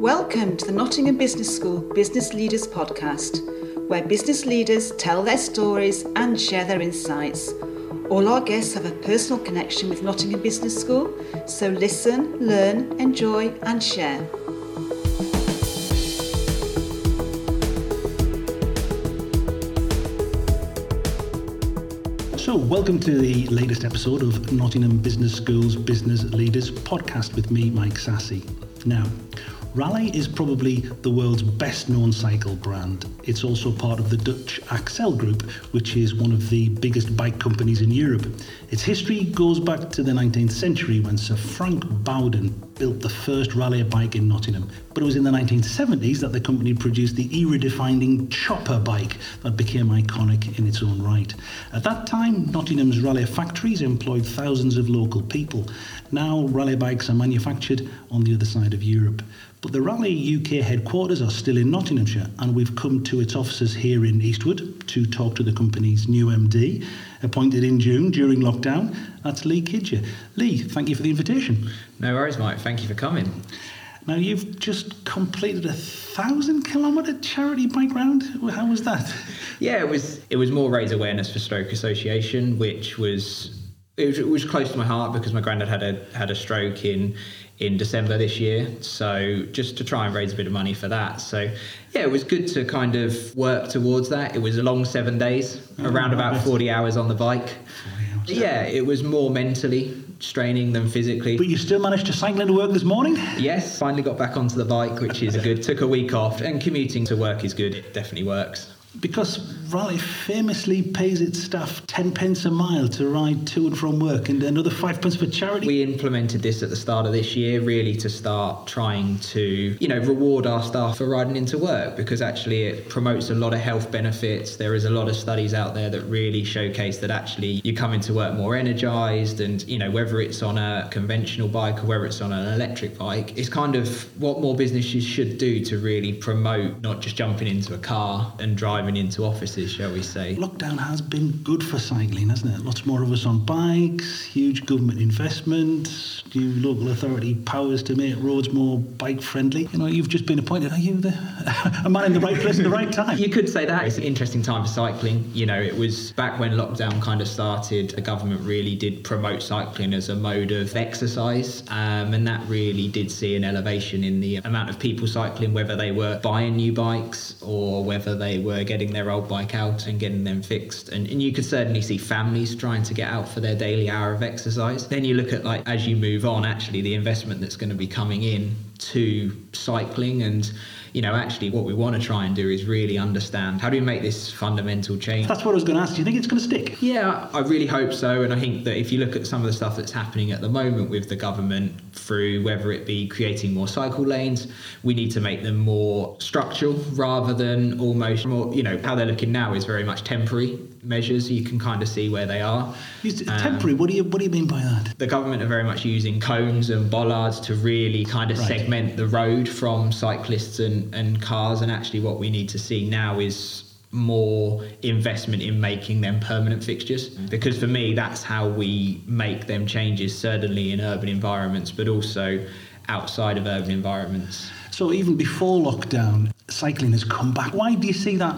Welcome to the Nottingham Business School Business Leaders Podcast, where business leaders tell their stories and share their insights. All our guests have a personal connection with Nottingham Business School, so listen, learn, enjoy and share. So welcome to the latest episode of Nottingham Business School's Business Leaders Podcast with me, Mike Sassi. Now, Raleigh is probably the world's best known cycle brand. It's also part of the Dutch Accell Group, which is one of the biggest bike companies in Europe. Its history goes back to the 19th century when Sir Frank Bowden built the first Raleigh bike in Nottingham. But it was in the 1970s that the company produced the era-defining chopper bike that became iconic in its own right. At that time, Nottingham's Raleigh factories employed thousands of local people. Now, Raleigh bikes are manufactured on the other side of Europe. But the Raleigh UK headquarters are still in Nottinghamshire, and we've come to its offices here in Eastwood to talk to the company's new MD, appointed in June during lockdown. That's Lee Kidger. Lee, thank you for the invitation. No worries, Mike. Thank you for coming. Now, you've just completed a 1,000-kilometre charity bike round. How was that? Yeah, it was more raise awareness for Stroke Association, which was close to my heart because my granddad had a stroke in December this year, so just to try and raise a bit of money for that. So yeah, it was good to kind of work towards that. It was a long 7 days, around about 40 hours on the bike. 40 hours. Yeah, it was more mentally straining than physically. But you still managed to cycle into work this morning? Yes, finally got back onto the bike, which is good. Took a week off, and commuting to work is good. It definitely works. Because Raleigh famously pays its staff 10p a mile to ride to and from work and another 5p for charity. We implemented this at the start of this year, really to start trying to, reward our staff for riding into work, because actually it promotes a lot of health benefits. There is a lot of studies out there that really showcase that actually you come into work more energised and, whether it's on a conventional bike or whether it's on an electric bike, it's kind of what more businesses should do to really promote not just jumping into a car and driving into offices, shall we say. Lockdown has been good for cycling, hasn't it? Lots more of us on bikes, huge government investment, new local authority powers to make roads more bike-friendly. You've just been appointed. Are you a man in the right place at the right time? You could say that. It's an interesting time for cycling. It was back when lockdown kind of started, the government really did promote cycling as a mode of exercise, and that really did see an elevation in the amount of people cycling, whether they were buying new bikes or whether they were getting their old bike out and getting them fixed, and you could certainly see families trying to get out for their daily hour of exercise. Then you look at, as you move on, actually the investment that's going to be coming in to cycling, and actually what we want to try and do is really understand how do we make this fundamental change. That's what I was going to ask. Do you think it's going to stick? Yeah, I really hope so, and I think that if you look at some of the stuff that's happening at the moment with the government, through whether it be creating more cycle lanes, we need to make them more structural rather than almost more, how they're looking now is very much temporary measures. You can kind of see where they are. Temporary? What do you mean by that? The government are very much using cones and bollards to really kind of segment the road from cyclists and cars, and actually what we need to see now is more investment in making them permanent fixtures, because for me that's how we make them changes, certainly in urban environments but also outside of urban environments. So even before lockdown, cycling has come back. Why do you see that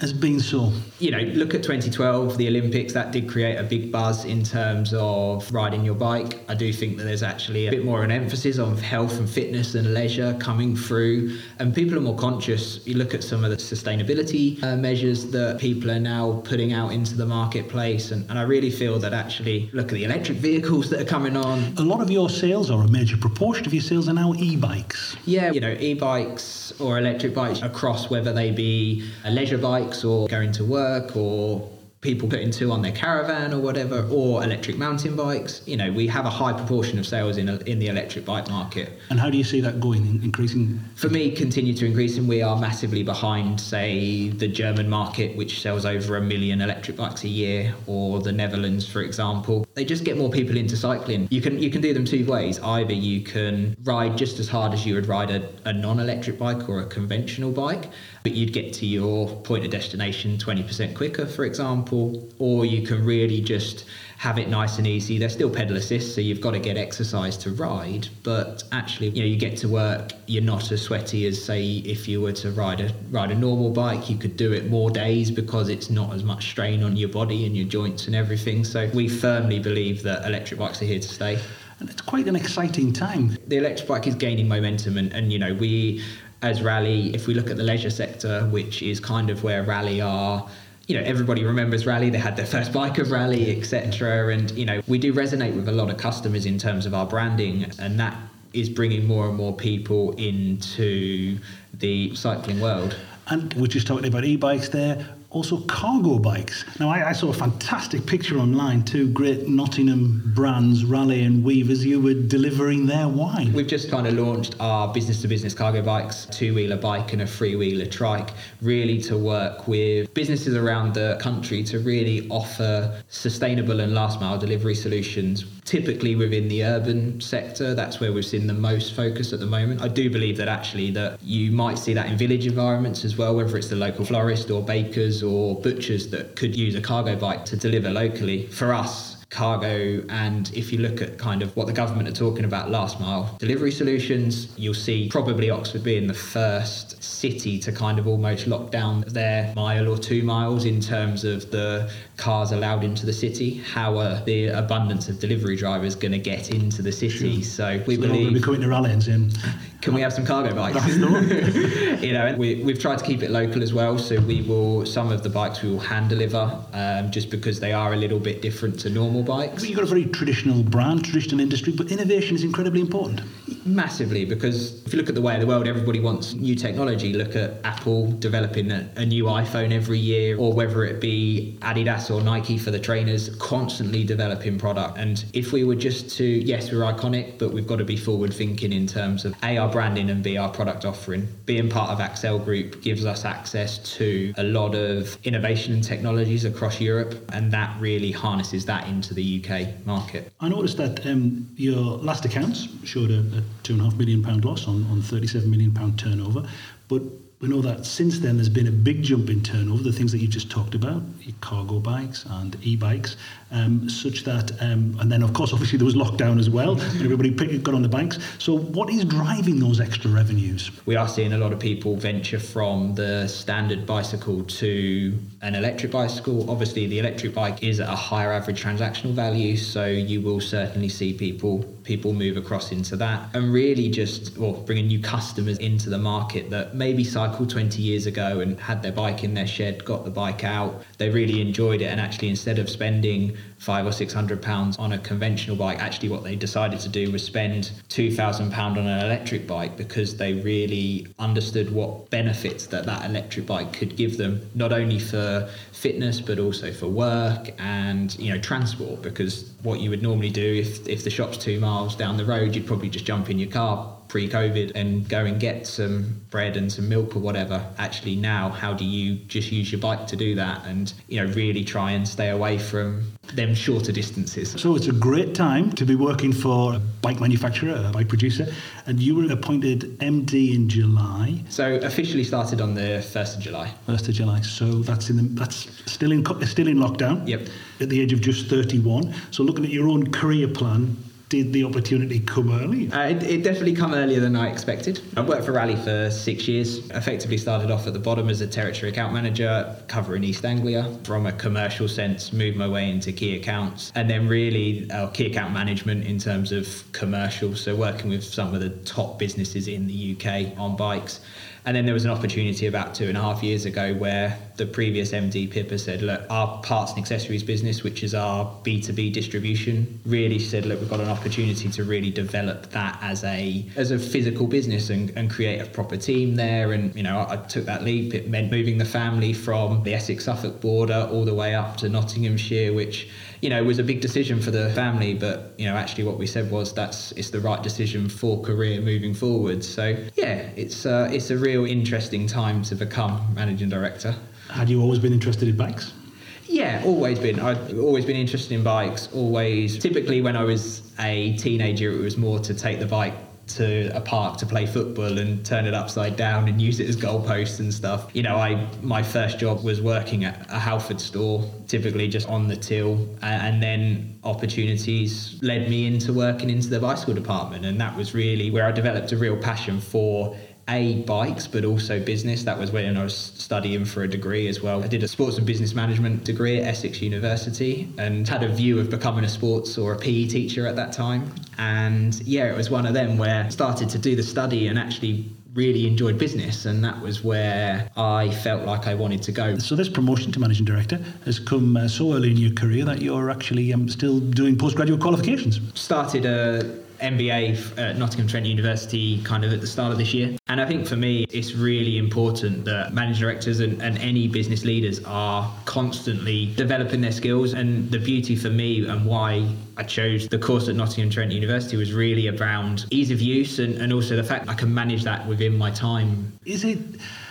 has been so? Look at 2012, the Olympics, that did create a big buzz in terms of riding your bike. I do think that there's actually a bit more of an emphasis on health and fitness and leisure coming through, and people are more conscious. You look at some of the sustainability measures that people are now putting out into the marketplace, and I really feel that actually, look at the electric vehicles that are coming on. A lot of your sales, or a major proportion of your sales, are now e-bikes. Yeah, e-bikes or electric bikes across, whether they be a leisure bike or going to work or people putting two on their caravan or whatever, or electric mountain bikes. We have a high proportion of sales in the electric bike market. And how do you see that going, increasing? For me, continue to increase, and we are massively behind, say, the German market, which sells over 1 million electric bikes a year, or the Netherlands, for example. They just get more people into cycling. You can do them two ways. Either you can ride just as hard as you would ride a non-electric bike or a conventional bike, but you'd get to your point of destination 20% quicker, for example, example, or you can really just have it nice and easy. They're still pedal assist, so you've got to get exercise to ride, but actually, you know, you get to work, you're not as sweaty as, say, if you were to ride a normal bike. You could do it more days because it's not as much strain on your body and your joints and everything. So we firmly believe that electric bikes are here to stay. And it's quite an exciting time. The electric bike is gaining momentum, and you know, we, as Raleigh, if we look at the leisure sector, which is kind of where Raleigh are, you know, everybody remembers Raleigh, they had their first bike of Raleigh, etc. And, you know, we do resonate with a lot of customers in terms of our branding, and that is bringing more and more people into the cycling world. And we're just talking about e-bikes there, also cargo bikes. Now, I saw a fantastic picture online, two great Nottingham brands, Raleigh and Weavers, you were delivering their wine. We've just kind of launched our business-to-business cargo bikes, two-wheeler bike and a three-wheeler trike, really to work with businesses around the country to really offer sustainable and last-mile delivery solutions, typically within the urban sector. That's where we've seen the most focus at the moment. I do believe that actually that you might see that in village environments as well, whether it's the local florist or bakers or butchers that could use a cargo bike to deliver locally. For us, cargo, and if you look at kind of what the government are talking about, last mile delivery solutions, you'll see probably Oxford being the first city to kind of almost lock down their mile or 2 miles in terms of the cars allowed into the city. How are the abundance of delivery drivers going to get into the city? Sure. So we believe they're going to be coming to Raleigh and saying, can we have some cargo bikes? That's the one. You know, and we've tried to keep it local as well, so we will, some of the bikes we will hand deliver, just because they are a little bit different to normal bikes. You've got a very traditional brand, traditional industry, but innovation is incredibly important. Massively, because if you look at the way of the world, everybody wants new technology. Look at Apple developing a new iPhone every year, or whether it be Adidas or Nike for the trainers, constantly developing product. And if we were just to, yes, we're iconic, but we've got to be forward thinking in terms of A, our branding, and B, our product offering. Being part of Accell Group gives us access to a lot of innovation and technologies across Europe, and that really harnesses that into the UK market. I noticed that your last accounts showed a £2.5 million loss on £37 million turnover, but we know that since then there's been a big jump in turnover, the things that you just talked about, cargo bikes and e-bikes, such that, and then of course obviously there was lockdown as well, and everybody got on the bikes. So what is driving those extra revenues? We are seeing a lot of people venture from the standard bicycle to an electric bicycle. Obviously the electric bike is at a higher average transactional value, so you will certainly see people move across into that, and really just bringing new customers into the market that maybe cycle 20 years ago and had their bike in their shed, got the bike out, they really enjoyed it, and actually instead of spending £500 or £600 on a conventional bike, actually what they decided to do was spend £2,000 on an electric bike, because they really understood what benefits that electric bike could give them, not only for fitness but also for work and, you know, transport, because what you would normally do if the shop's 2 miles down the road, you'd probably just jump in your car pre-COVID and go and get some bread and some milk or whatever. Actually now, how do you just use your bike to do that? And, you know, really try and stay away from them shorter distances. So it's a great time to be working for a bike manufacturer, a bike producer, and you were appointed MD in July. So officially started on the 1st of July. 1st of July. So that's still in lockdown. Yep. At the age of just 31. So looking at your own career plan, did the opportunity come early? It definitely come earlier than I expected. I've worked for Raleigh for 6 years. Effectively started off at the bottom as a territory account manager, covering East Anglia. From a commercial sense, moved my way into key accounts, and then really key account management in terms of commercial. So working with some of the top businesses in the UK on bikes. And then there was an opportunity about 2.5 years ago where the previous MD, Pippa, said, look, our parts and accessories business, which is our B2B distribution, really said, look, we've got an opportunity to really develop that as a physical business and create a proper team there. And, you know, I took that leap. It meant moving the family from the Essex-Suffolk border all the way up to Nottinghamshire, which, you know, was a big decision for the family. But, you know, actually what we said was it's the right decision for career moving forward. So, yeah, it's a real interesting time to become managing director. Had you always been interested in bikes? Yeah, always been. I've always been interested in bikes, always. Typically when I was a teenager, it was more to take the bike to a park to play football and turn it upside down and use it as goalposts and stuff. You know, my first job was working at a Halford store, typically just on the till, and then opportunities led me into working into the bicycle department, and that was really where I developed a real passion for bikes, but also business. That was when I was studying for a degree as well. I did a sports and business management degree at Essex University and had a view of becoming a sports or a PE teacher at that time. And yeah, it was one of them where I started to do the study and actually really enjoyed business, and that was where I felt like I wanted to go. So this promotion to managing director has come so early in your career that you're actually still doing postgraduate qualifications. Started a MBA at Nottingham Trent University kind of at the start of this year. And I think for me, it's really important that managing directors and any business leaders are constantly developing their skills. And the beauty for me and why I chose the course at Nottingham Trent University was really around ease of use and also the fact I can manage that within my time. Is it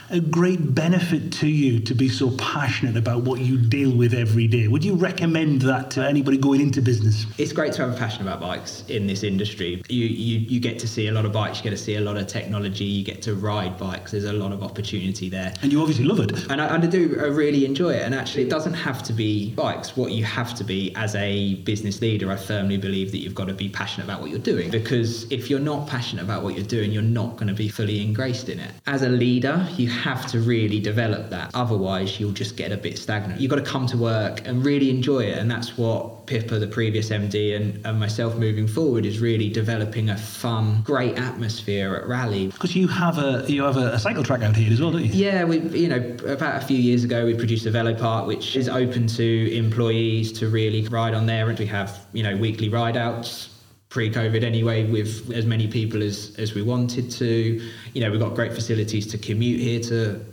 a great benefit to you to be so passionate about what you deal with every day? Would you recommend that to anybody going into business? It's great to have a passion about bikes in this industry. You get to see a lot of bikes, you get to see a lot of technology, you get to ride bikes. There's a lot of opportunity there. And you obviously love it. And I do, I really enjoy it. And actually, it doesn't have to be bikes. What you have to be as a business leader, I firmly believe that you've got to be passionate about what you're doing, because if you're not passionate about what you're doing, you're not going to be fully engraced in it. As a leader, you have to really develop that, otherwise you'll just get a bit stagnant. You've got to come to work and really enjoy it, and that's what Pippa, the previous MD, and myself moving forward is really developing a fun, great atmosphere at Raleigh. Because you have a cycle track out here as well, don't you? Yeah, about a few years ago we produced the Velo Park, which is open to employees to really ride on there, and we have weekly ride outs. Pre-COVID anyway, with as many people as we wanted to. We've got great facilities to commute here to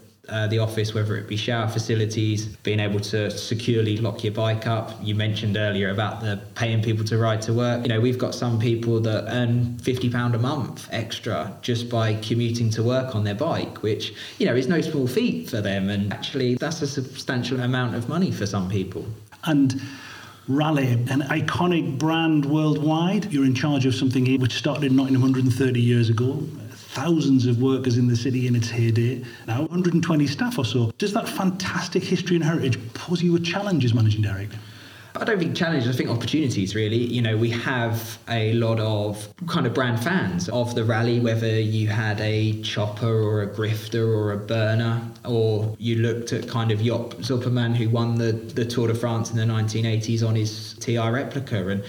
the office, whether it be shower facilities, being able to securely lock your bike up. You mentioned earlier about the paying people to ride to work. We've got some people that earn £50 a month extra just by commuting to work on their bike, which, is no small feat for them. And actually, that's a substantial amount of money for some people. And Raleigh, an iconic brand worldwide. You're in charge of something which started in Nottingham 130 years ago. Thousands of workers in the city in its heyday. Now 120 staff or so. Does that fantastic history and heritage pose you a challenge as managing director? I don't think challenges, I think opportunities, really. We have a lot of kind of brand fans of the Raleigh, whether you had a Chopper or a Grifter or a Burner, or you looked at kind of Yop Zupperman, who won the Tour de France in the 1980s on his TI replica. And,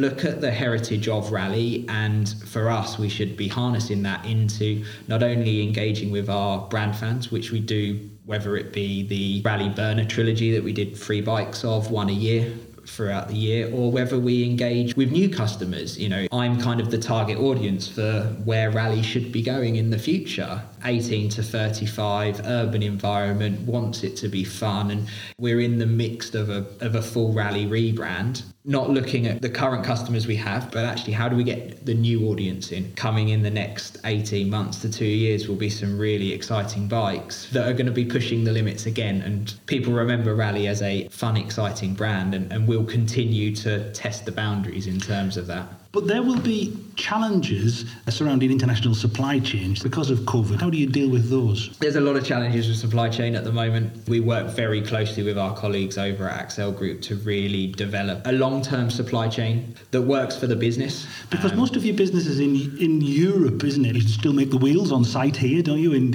look at the heritage of Raleigh. And for us, we should be harnessing that into not only engaging with our brand fans, which we do, whether it be the Raleigh burner trilogy that we did 3 bikes of, 1 a year throughout the year, or whether we engage with new customers. I'm kind of the target audience for where Raleigh should be going in the future. 18 to 35, urban environment, wants it to be fun, and we're in the midst of a full Raleigh rebrand. Not looking at the current customers we have, but actually how do we get the new audience in? Coming in the next 18 months to 2 years will be some really exciting bikes that are going to be pushing the limits again. And people remember Raleigh as a fun, exciting brand, and we'll continue to test the boundaries in terms of that. But there will be challenges surrounding international supply chains because of COVID. How do you deal with those? There's a lot of challenges with supply chain at the moment. We work very closely with our colleagues over at Accell Group to really develop a long-term supply chain that works for the business. Because most of your business is in Europe, isn't it? You still make the wheels on site here, don't you, in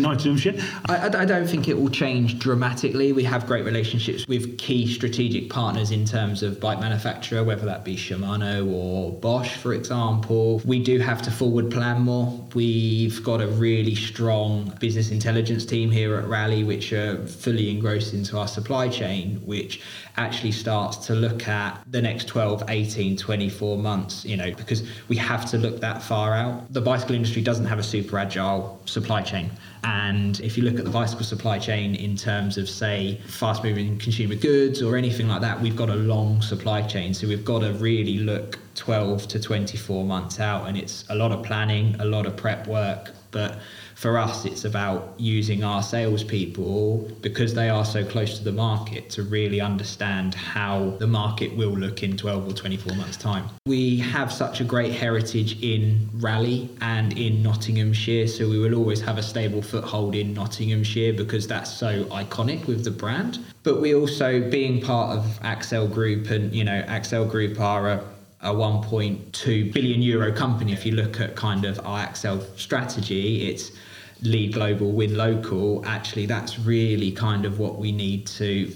Nottinghamshire? I don't think it will change dramatically. We have great relationships with key strategic partners in terms of bike manufacturer, whether that be Shimano or Bosch, for example. We do have to forward plan more. We've got a really strong business intelligence team here at Raleigh, which are fully engrossed into our supply chain, which actually starts to look at the next 12, 18, 24 months, because we have to look that far out. The bicycle industry doesn't have a super agile supply chain. And if you look at the bicycle supply chain in terms of, say, fast-moving consumer goods or anything like that, we've got a long supply chain. So we've got to really look 12 to 24 months out, and it's a lot of planning, a lot of prep work. But for us, it's about using our salespeople, because they are so close to the market, to really understand how the market will look in 12 or 24 months' time. We have such a great heritage in Raleigh and in Nottinghamshire, so we will always have a stable foothold in Nottinghamshire because that's so iconic with the brand. But we also, being part of Accell Group, and, you know, Accell Group are a 1.2 billion euro company. If you look at kind of our Accell strategy, it's lead global, win local. Actually, that's really kind of what we need to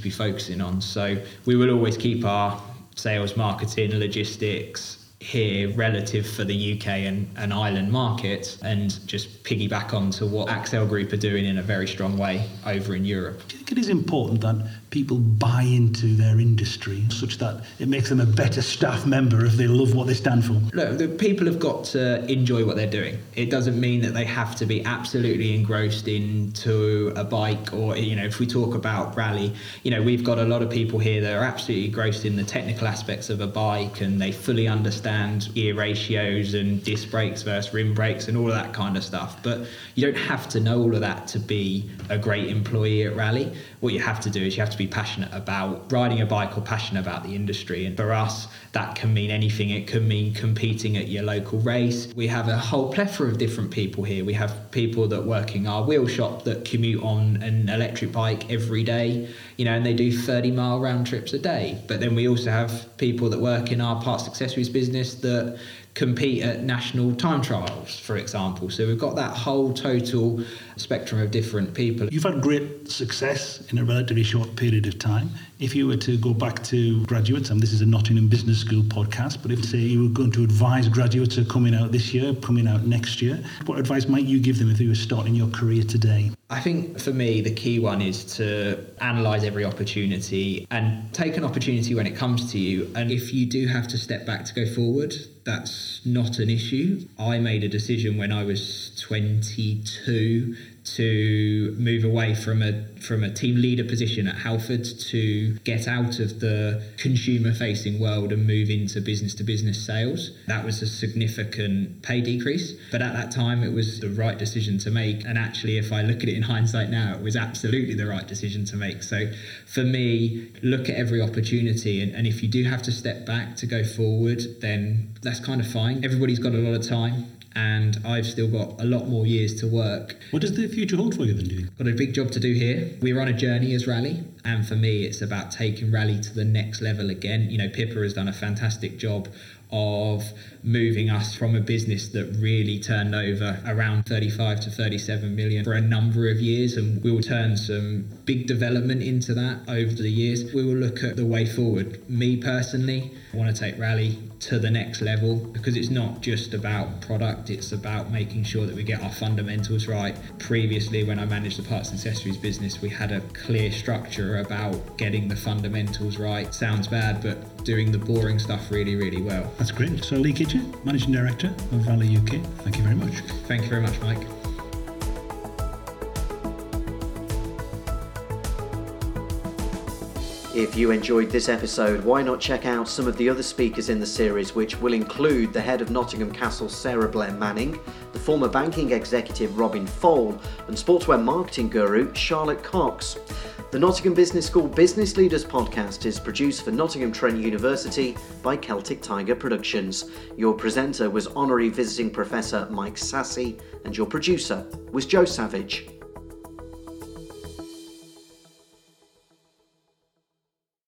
be focusing on. So we will always keep our sales, marketing, logistics here relative for the UK and Ireland markets, and just piggyback onto what Accell Group are doing in a very strong way over in Europe. Do you think it is important that people buy into their industry such that it makes them a better staff member if they love what they stand for? Look, the people have got to enjoy what they're doing. It doesn't mean that they have to be absolutely engrossed into a bike, or, you know, if we talk about Raleigh, you know, we've got a lot of people here that are absolutely engrossed in the technical aspects of a bike, and they fully understand gear ratios and disc brakes versus rim brakes and all of that kind of stuff. But you don't have to know all of that to be a great employee at Raleigh. What you have to do is you have to be passionate about riding a bike or passionate about the industry. And for us, that can mean anything. It can mean competing at your local race. We have a whole plethora of different people here. We have people that work in our wheel shop that commute on an electric bike every day, you know, and they do 30-mile round trips a day. But then we also have people that work in our parts accessories business that compete at national time trials, for example. So we've got that whole total spectrum of different people. You've had great success in a relatively short period of time. If you were to go back to graduates, and this is a Nottingham Business School podcast, but if, say, you were going to advise graduates who are coming out this year, coming out next year, what advice might you give them if you were starting your career today? I think for me, the key one is to analyse every opportunity and take an opportunity when it comes to you. And if you do have to step back to go forward, that's not an issue. I made a decision when I was 22 to move away from a team leader position at Halford, to get out of the consumer-facing world and move into business-to-business sales. That was a significant pay decrease, but at that time it was the right decision to make. And actually, if I look at it in hindsight now, it was absolutely the right decision to make. So for me, look at every opportunity, and if you do have to step back to go forward, then that's kind of fine. Everybody's got a lot of time, and I've still got a lot more years to work. What does the future hold for you then, do you? Got a big job to do here. We're on a journey as Raleigh, and for me it's about taking Raleigh to the next level again. You know, Pippa has done a fantastic job of moving us from a business that really turned over around 35 to 37 million for a number of years, and we will turn some big development into that over the years. We will look at the way forward. Me personally, I want to take Raleigh to the next level, because it's not just about product, it's about making sure that we get our fundamentals right. Previously, when I managed the parts and accessories business, we had a clear structure about getting the fundamentals right. Sounds bad, but doing the boring stuff really, really well. That's great. So Lee Kidger, Managing Director of Raleigh UK, thank you very much. Thank you very much, Mike. If you enjoyed this episode, why not check out some of the other speakers in the series, which will include the head of Nottingham Castle, Sarah Blair Manning, the former banking executive, Robin Foll, and sportswear marketing guru, Charlotte Cox. The Nottingham Business School Business Leaders podcast is produced for Nottingham Trent University by Celtic Tiger Productions. Your presenter was Honorary Visiting Professor Mike Sassi, and your producer was Joe Savage.